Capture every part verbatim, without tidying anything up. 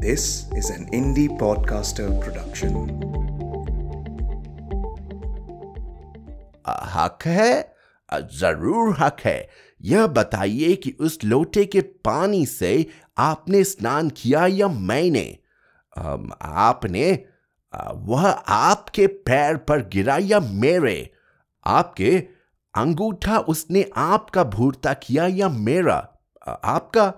This is an indie podcaster production. हक है, जरूर हक है। यह बताइए कि उस लोटे के पानी से आपने स्नान किया या मैंने। आपने, वह आपके पैर पर गिरा या मेरे। आपके अंगूठा उसने आपका भूरता किया या मेरा। आपका,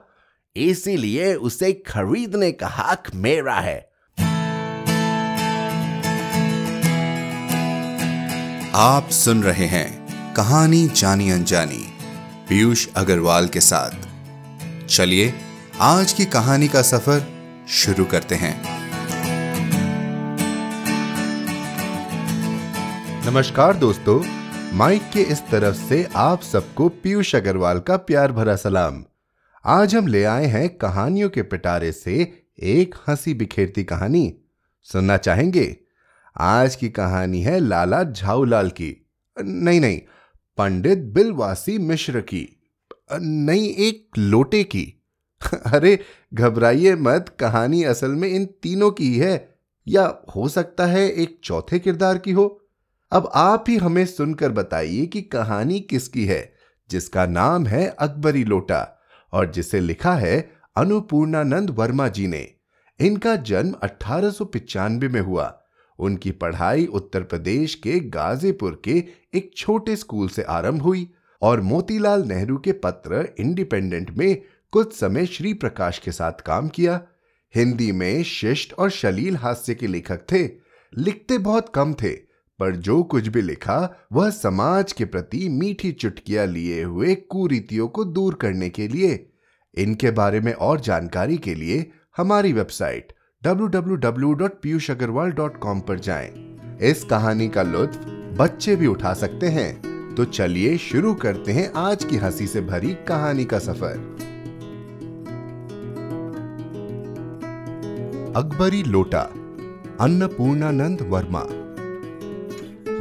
इसीलिए उसे खरीदने का हक मेरा है। आप सुन रहे हैं कहानी जानी अनजानी पीयूष अग्रवाल के साथ। चलिए आज की कहानी का सफर शुरू करते हैं। नमस्कार दोस्तों, माइक के इस तरफ से आप सबको पीयूष अग्रवाल का प्यार भरा सलाम। आज हम ले आए हैं कहानियों के पिटारे से एक हंसी बिखेरती कहानी। सुनना चाहेंगे? आज की कहानी है लाला झाऊलाल की, नहीं नहीं पंडित बिलवासी मिश्र की, नहीं एक लोटे की। अरे घबराइए मत, कहानी असल में इन तीनों की ही है, या हो सकता है एक चौथे किरदार की हो। अब आप ही हमें सुनकर बताइए कि कहानी किसकी है, जिसका नाम है अकबरी लोटा और जिसे लिखा है अनुपूर्णानंद वर्मा जी ने। इनका जन्म अठारह सौ पिचानबे में हुआ। उनकी पढ़ाई उत्तर प्रदेश के गाजीपुर के एक छोटे स्कूल से आरंभ हुई और मोतीलाल नेहरू के पत्र इंडिपेंडेंट में कुछ समय श्री प्रकाश के साथ काम किया। हिंदी में शिष्ट और शलील हास्य के लेखक थे। लिखते बहुत कम थे, पर जो कुछ भी लिखा वह समाज के प्रति मीठी चुटकियां लिए हुए कुरीतियों को दूर करने के लिए। इनके बारे में और जानकारी के लिए हमारी website W W W dot Piyush Agarwal dot com पर जाएं। इस कहानी का लुत्फ बच्चे भी उठा सकते हैं। तो चलिए शुरू करते हैं आज की हंसी से भरी कहानी का सफर। अकबरी लोटा, अन्नपूर्णानंद वर्मा।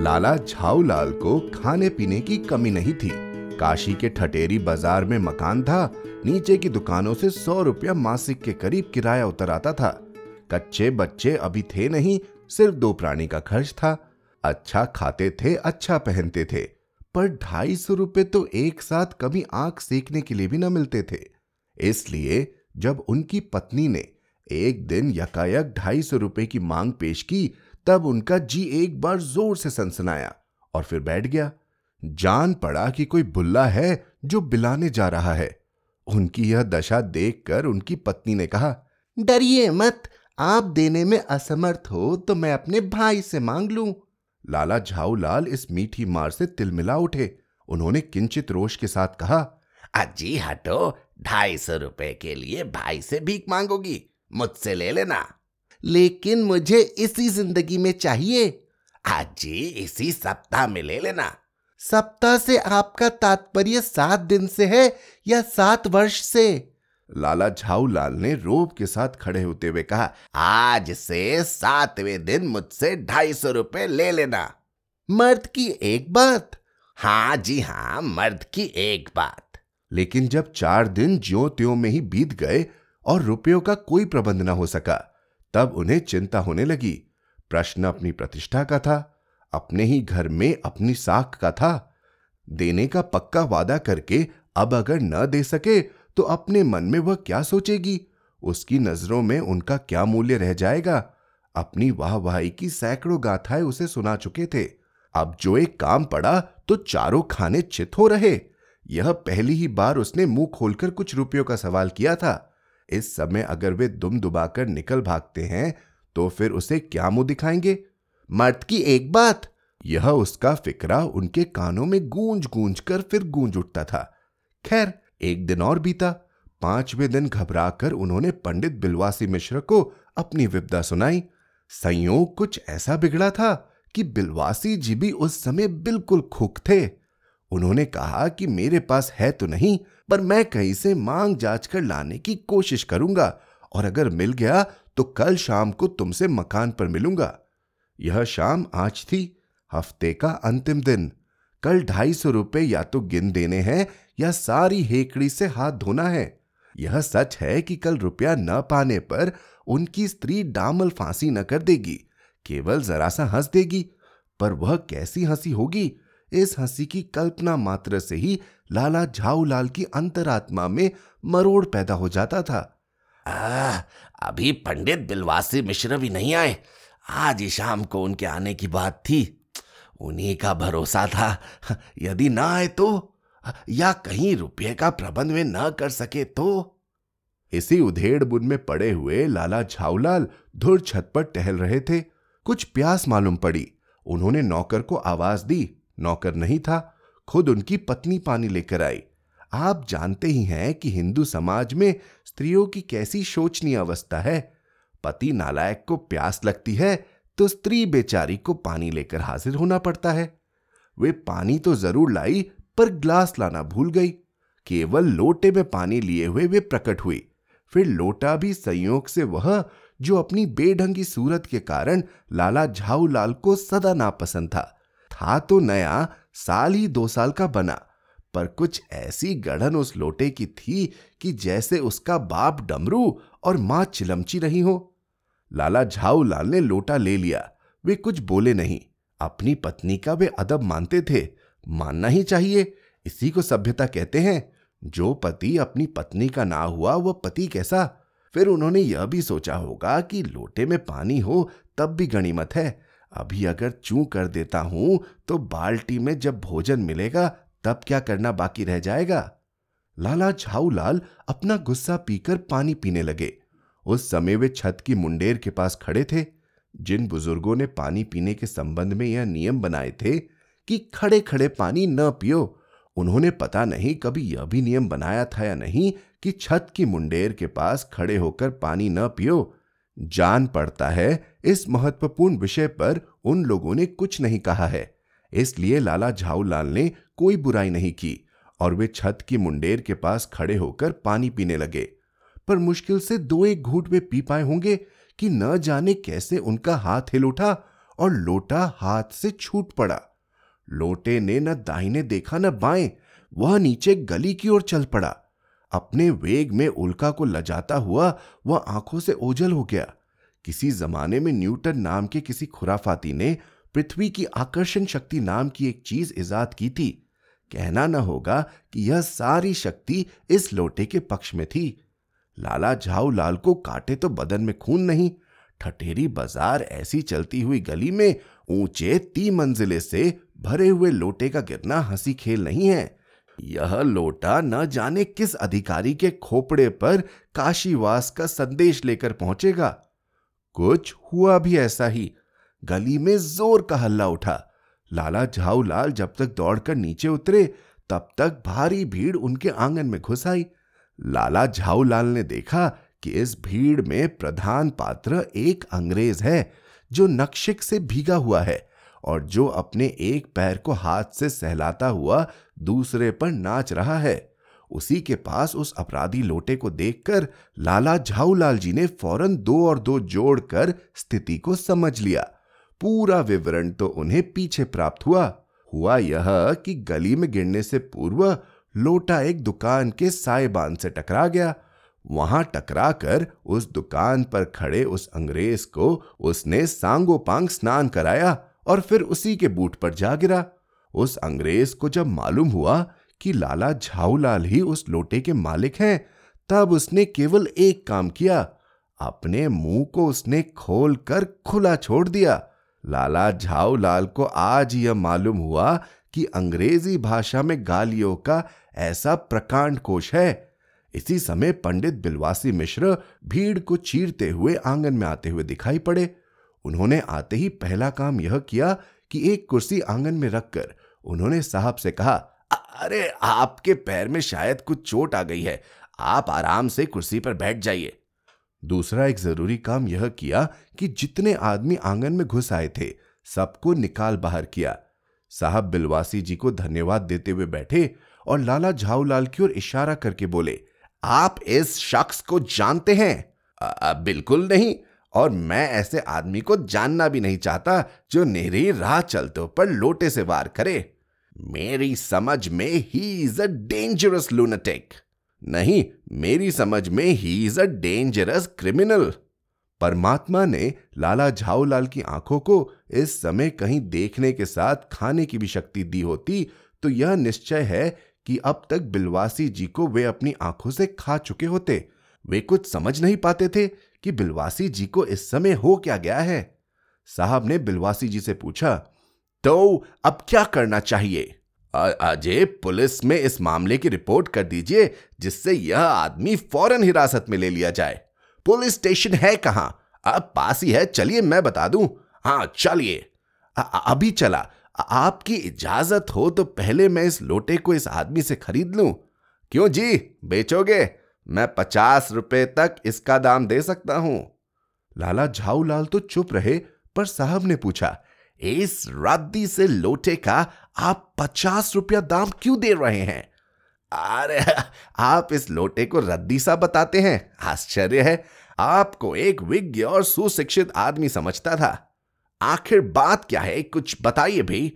लाला झाऊलाल को खाने पीने की कमी नहीं थी। काशी के ठटेरी बाजार में मकान था। नीचे की दुकानों से सौ रुपया मासिक के करीब किराया उतर आता था। कच्चे बच्चे अभी थे नहीं, सिर्फ दो प्राणी का खर्च था। अच्छा खाते थे, अच्छा पहनते थे, पर ढाई सौ रुपये तो एक साथ कभी आंख सेकने के लिए भी न मिलते थे। इसलिए जब उनकी पत्नी ने एक दिन यकायक ढाई सौ रुपये की मांग पेश की, तब उनका जी एक बार जोर से सनसनाया और फिर बैठ गया। जान पड़ा कि कोई बुल्ला है जो बिलाने जा रहा है। उनकी यह दशा देखकर उनकी पत्नी ने कहा, डरिए मत, आप देने में असमर्थ हो तो मैं अपने भाई से मांग लूं। लाला झाऊलाल इस मीठी मार से तिलमिला उठे। उन्होंने किंचित रोष के साथ कहा, अजी हटो, ढाई सौ रुपए के लिए भाई से भीख मांगोगी? मुझसे ले लेना, लेकिन मुझे इसी जिंदगी में चाहिए। आज जी इसी सप्ताह में ले लेना। सप्ताह से आपका तात्पर्य सात दिन से है या सात वर्ष से? लाला झाऊलाल ने रोब के साथ खड़े होते हुए कहा, आज से सातवें दिन मुझसे ढाई सौ रुपए ले लेना। मर्द की एक बात। हाँ जी हाँ, मर्द की एक बात। लेकिन जब चार दिन ज्यों त्यों में ही बीत गए और रुपयों का कोई प्रबंध न हो सका, तब उन्हें चिंता होने लगी। प्रश्न अपनी प्रतिष्ठा का था, अपने ही घर में अपनी साख का था। देने का पक्का वादा करके अब अगर न दे सके तो अपने मन में वह क्या सोचेगी, उसकी नजरों में उनका क्या मूल्य रह जाएगा। अपनी वाहवाही की सैकड़ों गाथाएं उसे सुना चुके थे। अब जो एक काम पड़ा तो चारों खाने चित हो रहे। यह पहली ही बार उसने मुंह खोलकर कुछ रुपयों का सवाल किया था। इस समय अगर वे दुम दुबाकर निकल भागते हैं तो फिर उसे क्या मुंह दिखाएंगे। मर्द की एक बात, यह उसका फिक्रा उनके कानों में गूंज गूंज कर फिर गूंज उठता था। खैर, एक दिन और बीता। पांचवें दिन घबराकर उन्होंने पंडित बिलवासी मिश्र को अपनी विपदा सुनाई। संयोग कुछ ऐसा बिगड़ा था कि बिलवासी जी भी उस समय बिल्कुल खुक थे। उन्होंने कहा कि मेरे पास है तो नहीं, पर मैं कहीं से मांग जांच कर लाने की कोशिश करूंगा, और अगर मिल गया तो कल शाम को तुमसे मकान पर मिलूंगा। यह शाम आज थी, हफ्ते का अंतिम दिन। कल ढाई सौ रुपये या तो गिन देने हैं या सारी हेकड़ी से हाथ धोना है। यह सच है कि कल रुपया न पाने पर उनकी स्त्री डामल फांसी न कर देगी, केवल जरा सा हंस देगी, पर वह कैसी हंसी होगी। इस हंसी की कल्पना मात्र से ही लाला झाऊलाल की अंतरात्मा में मरोड़ पैदा हो जाता था। आ, अभी पंडित बिलवासी मिश्र भी नहीं आए, आज ही शाम को उनके आने की बात थी, उन्हीं का भरोसा था। यदि ना आए तो, या कहीं रुपये का प्रबंध वे न कर सके तो। इसी उधेड़बुन में पड़े हुए लाला झाऊलाल धुर छत पर टहल रहे थे। कुछ प्यास मालूम पड़ी, उन्होंने नौकर को आवाज दी। नौकर नहीं था, खुद उनकी पत्नी पानी लेकर आई। आप जानते ही हैं कि हिंदू समाज में स्त्रियों की कैसी शोचनीय अवस्था है। पति नालायक को प्यास लगती है तो स्त्री बेचारी को पानी लेकर हाजिर होना पड़ता है। वे पानी तो जरूर लाई, पर ग्लास लाना भूल गई। केवल लोटे में पानी लिए हुए वे प्रकट हुई। फिर लोटा भी संयोग से वह जो अपनी बेढंगी सूरत के कारण लाला झाऊलाल को सदा नापसंद था। था तो नया, साल ही दो साल का बना, पर कुछ ऐसी गढ़न उस लोटे की थी कि जैसे उसका बाप डमरू और मां चिलमची रही हो। लाला झाऊलाल ने लोटा ले लिया। वे कुछ बोले नहीं। अपनी पत्नी का वे अदब मानते थे, मानना ही चाहिए, इसी को सभ्यता कहते हैं। जो पति अपनी पत्नी का ना हुआ वह पति कैसा। फिर उन्होंने यह भी सोचा होगा कि लोटे में पानी हो तब भी गनीमत है, अभी अगर चूं कर देता हूं तो बाल्टी में जब भोजन मिलेगा तब क्या करना बाकी रह जाएगा। लाला झाऊलाल अपना गुस्सा पीकर पानी पीने लगे। उस समय वे छत की मुंडेर के पास खड़े थे। जिन बुजुर्गों ने पानी पीने के संबंध में यह नियम बनाए थे कि खड़े खड़े पानी न पियो, उन्होंने पता नहीं कभी यह भी नियम बनाया था या नहीं कि छत की मुंडेर के पास खड़े होकर पानी न पियो। जान पड़ता है इस महत्वपूर्ण विषय पर उन लोगों ने कुछ नहीं कहा है, इसलिए लाला झाऊलाल ने कोई बुराई नहीं की और वे छत की मुंडेर के पास खड़े होकर पानी पीने लगे। पर मुश्किल से दो एक घूंट वे पी पाए होंगे कि न जाने कैसे उनका हाथ हिल उठा और लोटा हाथ से छूट पड़ा। लोटे ने न दाहिने देखा न बाएं, वह नीचे गली की ओर चल पड़ा। अपने वेग में उल्का को लजाता हुआ वह आंखों से ओझल हो गया। किसी जमाने में न्यूटन नाम के किसी खुराफाती ने पृथ्वी की आकर्षण शक्ति नाम की एक चीज इजाद की थी। कहना न होगा कि यह सारी शक्ति इस लोटे के पक्ष में थी। लाला झाऊलाल को काटे तो बदन में खून नहीं। ठठेरी बाजार ऐसी चलती हुई गली में ऊंचे ती मंजिले से भरे हुए लोटे का गिरना हंसी खेल नहीं है। यह लोटा न जाने किस अधिकारी के खोपड़े पर काशीवास का संदेश लेकर पहुंचेगा। कुछ हुआ भी ऐसा ही। गली में जोर का हल्ला उठा। लाला झाऊलाल जब तक दौड़कर नीचे उतरे तब तक भारी भीड़ उनके आंगन में घुस आई। लाला झाऊलाल ने देखा कि इस भीड़ में प्रधान पात्र एक अंग्रेज है जो नक्शिक से भीगा हुआ है और जो अपने एक पैर को हाथ से सहलाता हुआ दूसरे पर नाच रहा है। उसी के पास उस अपराधी लोटे को देखकर लाला झाऊलाल जी ने फौरन दो और दो जोड़कर स्थिति को समझ लिया। पूरा विवरण तो उन्हें पीछे प्राप्त हुआ। हुआ यह कि गली में गिरने से पूर्व लोटा एक दुकान के साइबान से टकरा गया। वहां टकरा कर उस दुकान पर खड़े उस अंग्रेज को उसने सांगोपांग स्नान कराया और फिर उसी के बूट पर जा गिरा। उस अंग्रेज को जब मालूम हुआ कि लाला झाऊलाल ही उस लोटे के मालिक हैं, तब उसने केवल एक काम किया, अपने मुंह को उसने खोल कर खुला छोड़ दिया। लाला झाऊलाल को आज यह मालूम हुआ कि अंग्रेजी भाषा में गालियों का ऐसा प्रकांड कोश है। इसी समय पंडित बिलवासी मिश्र भीड़ को चीरते हुए आंगन में आते हुए दिखाई पड़े। उन्होंने आते ही पहला काम यह किया कि एक कुर्सी आंगन में रखकर उन्होंने साहब से कहा, अरे आपके पैर में शायद कुछ चोट आ गई है, आप आराम से कुर्सी पर बैठ जाइए। दूसरा एक जरूरी काम यह किया कि जितने आदमी आंगन में घुस आए थे सबको निकाल बाहर किया। साहब बिलवासी जी को धन्यवाद देते हुए बैठे और लाला झाऊलाल की ओर इशारा करके बोले, आप इस शख्स को जानते हैं? आ, बिल्कुल नहीं, और मैं ऐसे आदमी को जानना भी नहीं चाहता जो नेहरी राह चलतों पर लोटे से वार करे। मेरी समझ में ही इज अ डेंजरस लूनेटिक। नहीं, मेरी समझ में ही इज अ डेंजरस क्रिमिनल। परमात्मा ने लाला झाओलाल की आंखों को इस समय कहीं देखने के साथ खाने की भी शक्ति दी होती तो यह निश्चय है कि अब तक बिलवासी जी को वे अपनी आंखों से खा चुके होते। वे कुछ समझ नहीं पाते थे कि बिलवासी जी को इस समय हो क्या गया है। साहब ने बिलवासी जी से पूछा, तो अब क्या करना चाहिए? अजय, पुलिस में इस मामले की रिपोर्ट कर दीजिए जिससे यह आदमी फौरन हिरासत में ले लिया जाए। पुलिस स्टेशन है कहां? अब पास ही है, चलिए मैं बता दूं। हां चलिए। अभी चला। आपकी इजाजत हो तो पहले मैं इस लोटे को इस आदमी से खरीद लूं। क्यों जी, बेचोगे? मैं पचास रुपए तक इसका दाम दे सकता हूं। लाला झाऊलाल तो चुप रहे, पर साहब ने पूछा, इस रद्दी से लोटे का आप पचास रुपया दाम क्यों दे रहे हैं? अरे, आप इस लोटे को रद्दी सा बताते हैं? आश्चर्य है, आपको एक विज्ञ और सुशिक्षित आदमी समझता था। आखिर बात क्या है, कुछ बताइए भी।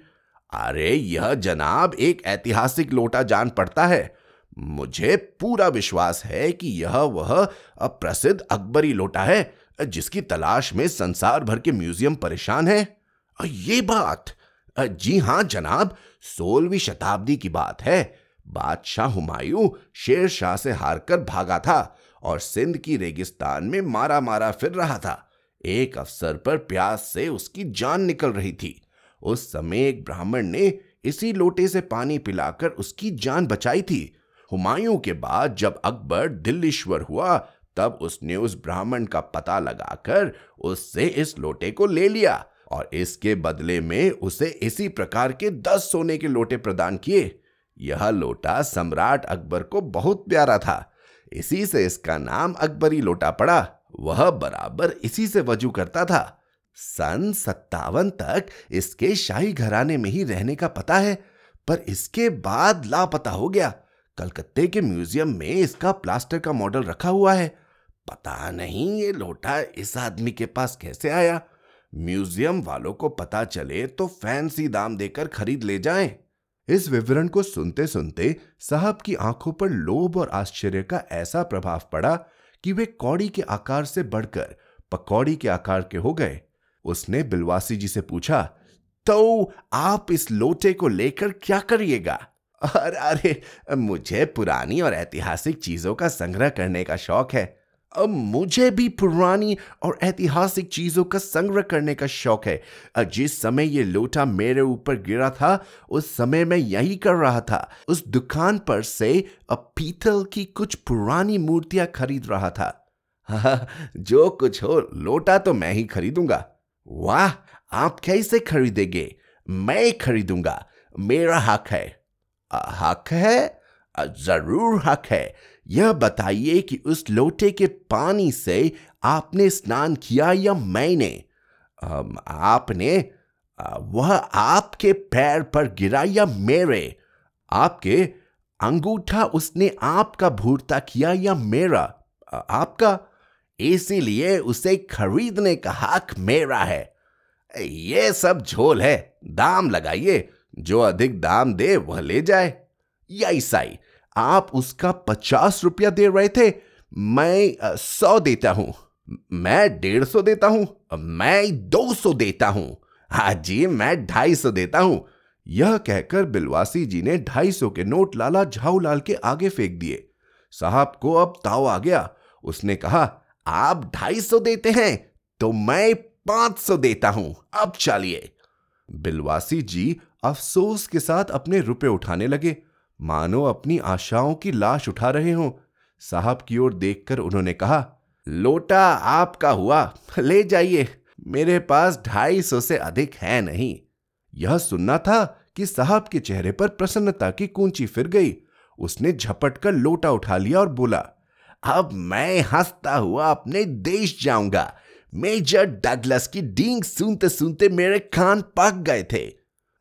अरे यह जनाब एक ऐतिहासिक लोटा जान पड़ता है। मुझे पूरा विश्वास है कि यह वह प्रसिद्ध अकबरी लोटा है जिसकी तलाश में संसार भर के म्यूजियम परेशान है। ये बात? जी हां जनाब, सोलहवीं शताब्दी की बात है। बादशाह हुमायूं शेरशाह से हारकर भागा था और सिंध की रेगिस्तान में मारा मारा फिर रहा था। एक अफसर पर प्यास से उसकी जान निकल रही थी। उस समय एक ब्राह्मण ने इसी लोटे से पानी पिलाकर उसकी जान बचाई थी। हुमायूं के बाद जब अकबर दिल्लीश्वर हुआ तब उसने उस ब्राह्मण का पता लगाकर उससे इस लोटे को ले लिया और इसके बदले में उसे इसी प्रकार के दस सोने के लोटे प्रदान किए। यह लोटा सम्राट अकबर को बहुत प्यारा था, इसी से इसका नाम अकबरी लोटा पड़ा। वह बराबर इसी से वजू करता था। सन सत्तावन तक इसके शाही घराने में ही रहने का पता है, पर इसके बाद लापता हो गया। कलकत्ते के म्यूजियम में इसका प्लास्टर का मॉडल रखा हुआ है। पता नहीं ये लोटा इस आदमी के पास कैसे आया। म्यूजियम वालों को पता चले तो फैंसी दाम देकर खरीद ले जाएं। इस विवरण को सुनते सुनते साहब की आंखों पर लोभ और आश्चर्य का ऐसा प्रभाव पड़ा कि वे कौड़ी के आकार से बढ़कर पकौड़ी के आकार के हो गए। उसने बिलवासी जी से पूछा, तो आप इस लोटे को लेकर क्या करिएगा? अरे अरे मुझे पुरानी और ऐतिहासिक चीजों का संग्रह करने का शौक है। अब मुझे भी पुरानी और ऐतिहासिक चीजों का संग्रह करने का शौक है। जिस समय ये लोटा मेरे ऊपर गिरा था उस समय मैं यही कर रहा था। उस दुकान पर से पीतल की कुछ पुरानी मूर्तियां खरीद रहा था। हाँ, जो कुछ हो लोटा तो मैं ही खरीदूंगा। वाह, आप कैसे खरीदेंगे? मैं खरीदूंगा, मेरा हक है। हक है? जरूर हक है। यह बताइए कि उस लोटे के पानी से आपने स्नान किया या मैंने? आपने? वह आपके पैर पर गिरा या मेरे? आपके? अंगूठा उसने आपका भूरता किया या मेरा? आपका। इसीलिए उसे खरीदने का हक मेरा है। यह सब झोल है, दाम लगाइए, जो अधिक दाम दे वह ले जाए। यही सही। आप उसका पचास रुपया दे रहे थे, मैं सौ देता हूं। मैं डेढ़ सौ देता हूं। मैं दो सौ देता हूं। हाँ जी, मैं ढाई सौ देता हूं। यह कहकर बिलवासी जी ने ढाई सौ के नोट लाला झाऊलाल के आगे फेंक दिए। साहब को अब ताव आ गया। उसने कहा, आप ढाई सौ देते हैं तो मैं पांच सौ देता हूं, अब चलिए। बिलवासी जी अफसोस के साथ अपने रुपए उठाने लगे, मानो अपनी आशाओं की लाश उठा रहे हों। साहब की ओर देखकर उन्होंने कहा, लोटा आपका हुआ, ले जाइए, मेरे पास ढाई सौ से अधिक है नहीं। यह सुनना था कि साहब के चेहरे पर प्रसन्नता की कूंची फिर गई। उसने झपट कर लोटा उठा लिया और बोला, अब मैं हंसता हुआ अपने देश जाऊंगा। मेजर डगलस की डींग सुनते सुनते मेरे कान पक गए थे।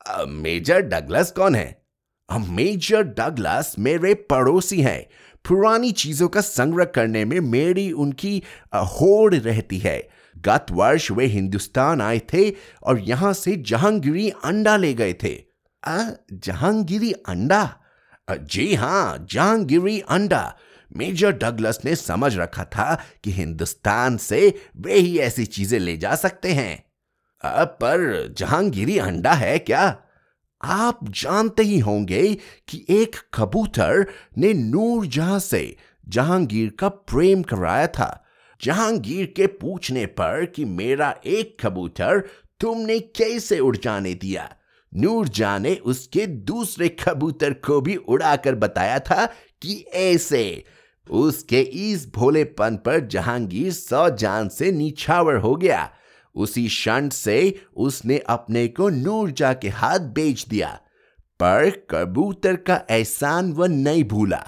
आ, मेजर डगलस कौन है? मेजर डगलस मेरे पड़ोसी हैं। पुरानी चीजों का संग्रह करने में मेरी उनकी होड़ रहती है। गत वर्ष वे हिंदुस्तान आए थे और यहां से जहांगीरी अंडा ले गए थे। जहांगीरी अंडा? जी हां, जहांगीरी अंडा। मेजर डगलस ने समझ रखा था कि हिंदुस्तान से वे ही ऐसी चीजें ले जा सकते हैं। अब पर जहांगीरी अंडा है क्या? आप जानते ही होंगे कि एक कबूतर ने नूरजहां से जहांगीर का प्रेम कराया था। जहांगीर के पूछने पर कि मेरा एक कबूतर तुमने कैसे उड़ जाने दिया, नूरजहां ने उसके दूसरे कबूतर को भी उड़ाकर बताया था कि ऐसे। उसके इस भोलेपन पर जहांगीर सौ जान से निछावर हो गया। उसी क्षण से उसने अपने को नूरजहां के हाथ बेच दिया, पर कबूतर का एहसान वह नहीं भूला।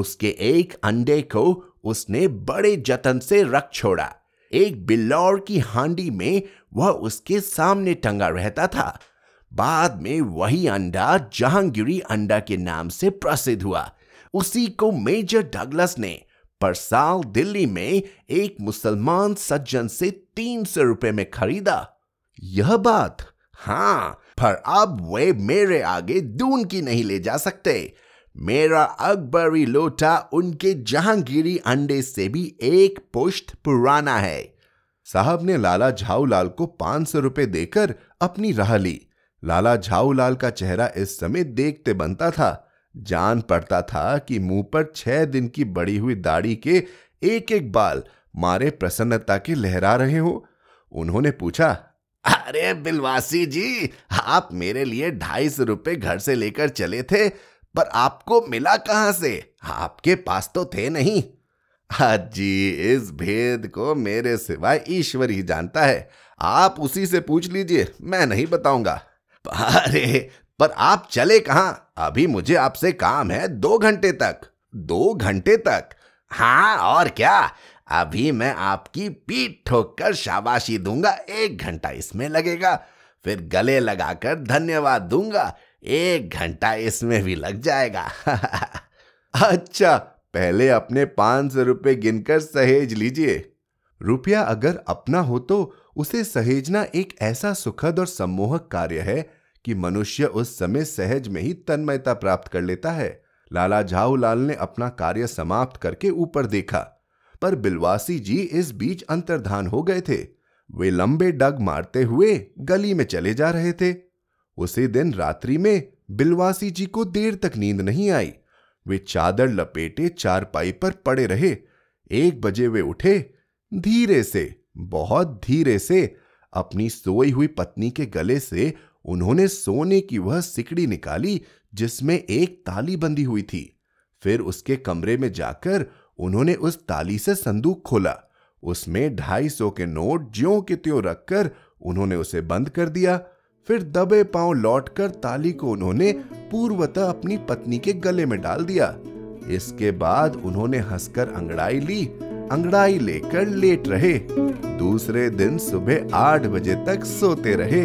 उसके एक अंडे को उसने बड़े जतन से रख छोड़ा। एक बिल्लौर की हांडी में वह उसके सामने टंगा रहता था। बाद में वही अंडा जहांगीरी अंडा के नाम से प्रसिद्ध हुआ। उसी को मेजर डगलस ने पर साल दिल्ली में एक मुसलमान सज्जन से तीन सौ रुपए में खरीदा। यह बात हाँ, पर अब वे मेरे आगे दून की नहीं ले जा सकते। मेरा अकबरी लोटा उनके जहांगीरी अंडे से भी एक पुश्त पुराना है। साहब ने लाला झाऊलाल को पांच सौ रुपए देकर अपनी राह ली। लाला झाऊलाल का चेहरा इस समय देखते बनता था। जान पड़ता था कि मुंह पर छह दिन की बड़ी हुई दाढ़ी के एक एक बाल मारे प्रसन्नता के लहरा रहे हो। उन्होंने पूछा, अरे बिलवासी जी, आप मेरे लिए ढाई सौ रुपये घर से लेकर चले थे, पर आपको मिला कहाँ से? आपके पास तो थे नहीं। हां जी, इस भेद को मेरे सिवाय ईश्वर ही जानता है। आप उसी से पूछ लीजिए, मैं नहीं बताऊंगा। अरे पर आप चले कहाँ? अभी मुझे आपसे काम है दो घंटे तक। दो घंटे तक? हाँ और क्या, अभी मैं आपकी पीठ ठोककर शाबाशी दूंगा। एक घंटा इसमें लगेगा, फिर गले लगाकर धन्यवाद दूंगा। एक घंटा इसमें भी लग जाएगा। अच्छा, पहले अपने पांच सौ रुपये गिनकर सहेज लीजिए। रुपया अगर अपना हो तो उसे सहेजना एक ऐसा सुखद और सम्मोहक कार्य है कि मनुष्य उस समय सहज में ही तन्मयता प्राप्त कर लेता है। लाला झाऊलाल ने अपना कार्य समाप्त करके ऊपर देखा, पर बिलवासी जी इस बीच अंतर्धान हो गए थे। वे लंबे डग मारते हुए गली में चले जा रहे थे। उसी दिन रात्रि में बिलवासी जी को देर तक नींद नहीं आई। वे चादर लपेटे चारपाई पर पड़े रहे। एक बजे वे उठे। धीरे से, बहुत धीरे से अपनी सोई हुई पत्नी के गले से उन्होंने सोने की वह सिकड़ी निकाली जिसमें एक ताली बंधी हुई थी। फिर उसके कमरे में जाकर उन्होंने उस ताली से संदूक खोला। उसमें ढाई सौ के नोट ज्यों के त्यों रखकर उन्होंने उसे बंद कर दिया। फिर दबे पांव लौटकर ताली को उन्होंने पूर्वतः अपनी पत्नी के गले में डाल दिया। इसके बाद उन्होंने हंसकर अंगड़ाई ली। अंगड़ाई लेकर लेट रहे। दूसरे दिन सुबह आठ बजे तक सोते रहे।